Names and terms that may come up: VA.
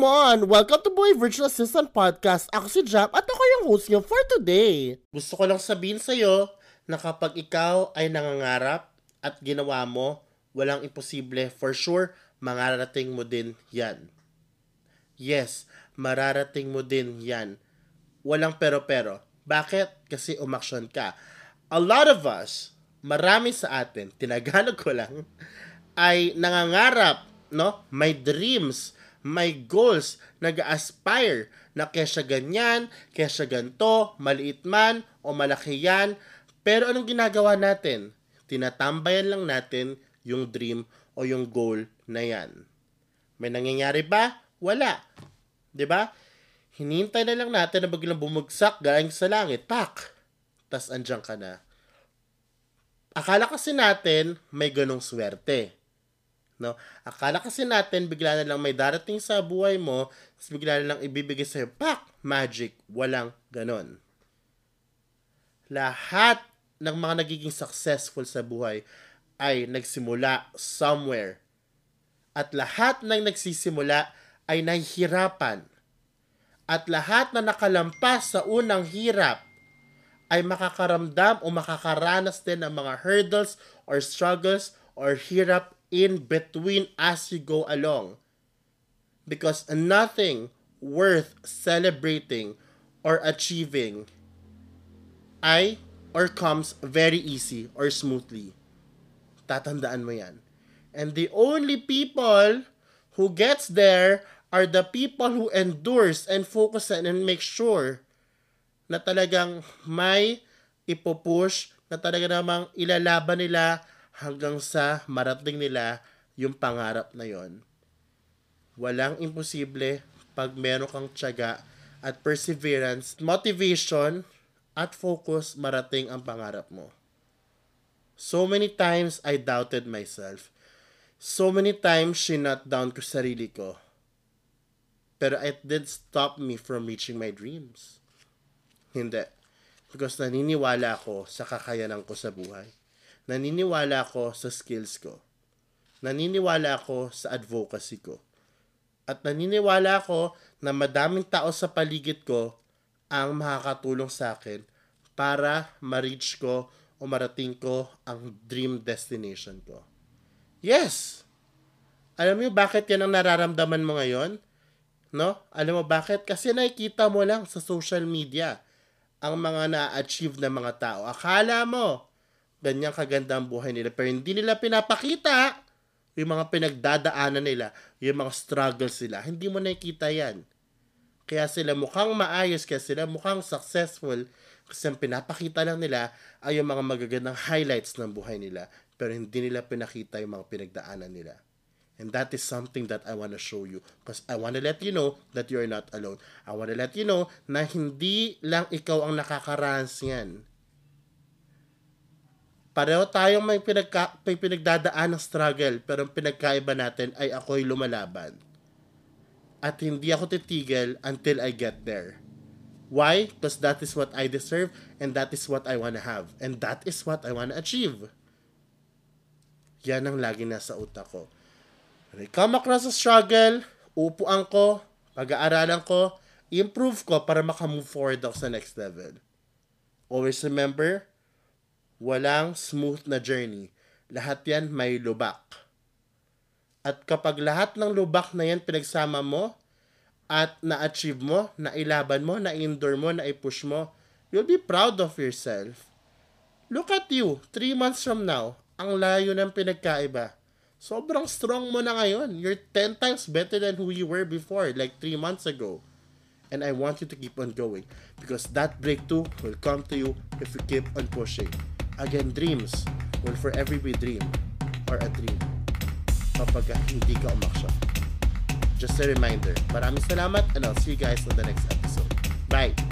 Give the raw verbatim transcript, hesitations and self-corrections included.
Come on! Welcome to Boy Virtual Assistant Podcast. Ako si Jap at ako yung host niyo for today. Gusto ko lang sabihin sa'yo na kapag ikaw ay nangangarap at ginawa mo, walang imposible. For sure, mararating mo din yan. Yes, mararating mo din yan. Walang pero-pero. Bakit? Kasi umaksyon ka. A lot of us, marami sa atin, tinagalog ko lang, ay nangangarap, no? May dreams, may goals, nag-aspire na kesya ganyan, kesya ganto, maliit man o malaki yan. Pero anong ginagawa natin? Tinatambayan lang natin yung dream o yung goal na yan. May nangyayari ba? Wala. Diba? Hinihintay na lang natin na biglang bumagsak galing sa langit. Pak! Tas andyan ka na. Akala kasi natin may ganong swerte. No? Akala kasi natin bigla na lang may darating sa buhay mo, tapos bigla na lang ibibigay sa'yo, pak! Magic! Walang ganon. Lahat ng mga nagiging successful sa buhay ay nagsimula somewhere. At lahat ng nagsisimula ay nahihirapan. At lahat na nakalampas sa unang hirap ay makakaramdam o makakaranas din ng mga hurdles or struggles or hirap in between as you go along. Because nothing worth celebrating or achieving ay or comes very easy or smoothly. Tatandaan mo yan. And the only people who gets there are the people who endures and focus and make sure na talagang may ipopush, na talaga namang ilalaban nila hanggang sa marating nila yung pangarap na yon. Walang imposible pag meron kang tiyaga at perseverance, motivation, at focus, marating ang pangarap mo. So many times I doubted myself. So many times sinut down ko sarili ko. Pero it did stop me from reaching my dreams. Hindi. Because naniniwala ako sa kakayanan ko sa buhay. Naniniwala ako sa skills ko. Naniniwala ako sa advocacy ko. At naniniwala ako na madaming tao sa paligid ko ang makakatulong sa akin para ma-reach ko o marating ko ang dream destination ko. Yes! Alam mo bakit yan ang nararamdaman mo ngayon? No? Alam mo bakit? Kasi nakikita mo lang sa social media ang mga na-achieve na mga tao. Akala mo, ganyang kaganda ang buhay nila. Pero hindi nila pinapakita yung mga pinagdadaanan nila, yung mga struggles nila. Hindi mo nakikita yan. Kaya sila mukhang maayos, kaya sila mukhang successful. Kasi ang pinapakita lang nila ay yung mga magagandang highlights ng buhay nila. Pero hindi nila pinakita yung mga pinagdaanan nila. And that is something that I want to show you. Because I want to let you know that you are not alone. I want to let you know na hindi lang ikaw ang nakakaranas yan. Pareho tayong may, pinagka, may pinagdadaan ng struggle. Pero ang pinagkaiba natin ay ako'y lumalaban. At hindi ako titigil until I get there. Why? Because that is what I deserve. And that is what I want to have. And that is what I want to achieve. Yan ang lagi nasa utak ko. When I come across a struggle, upuan ko, pag-aaralan ko, improve ko para makamove forward ako sa next level. Always remember, walang smooth na journey. Lahat yan may lubak. At kapag lahat ng lubak na yan pinagsama mo, at na-achieve mo, nailaban mo, na-endure mo, na-push mo, you'll be proud of yourself. Look at you, three months from now, ang layo ng pinagkaiba. Sobrang strong mo na ngayon. You're ten times better than who you were before, like three months ago. And I want you to keep on going because that breakthrough will come to you if you keep on pushing. Again, dreams will forever be dream or a dream kapag hindi ka umaksyon. Just a reminder. Maraming salamat and I'll see you guys on the next episode. Bye!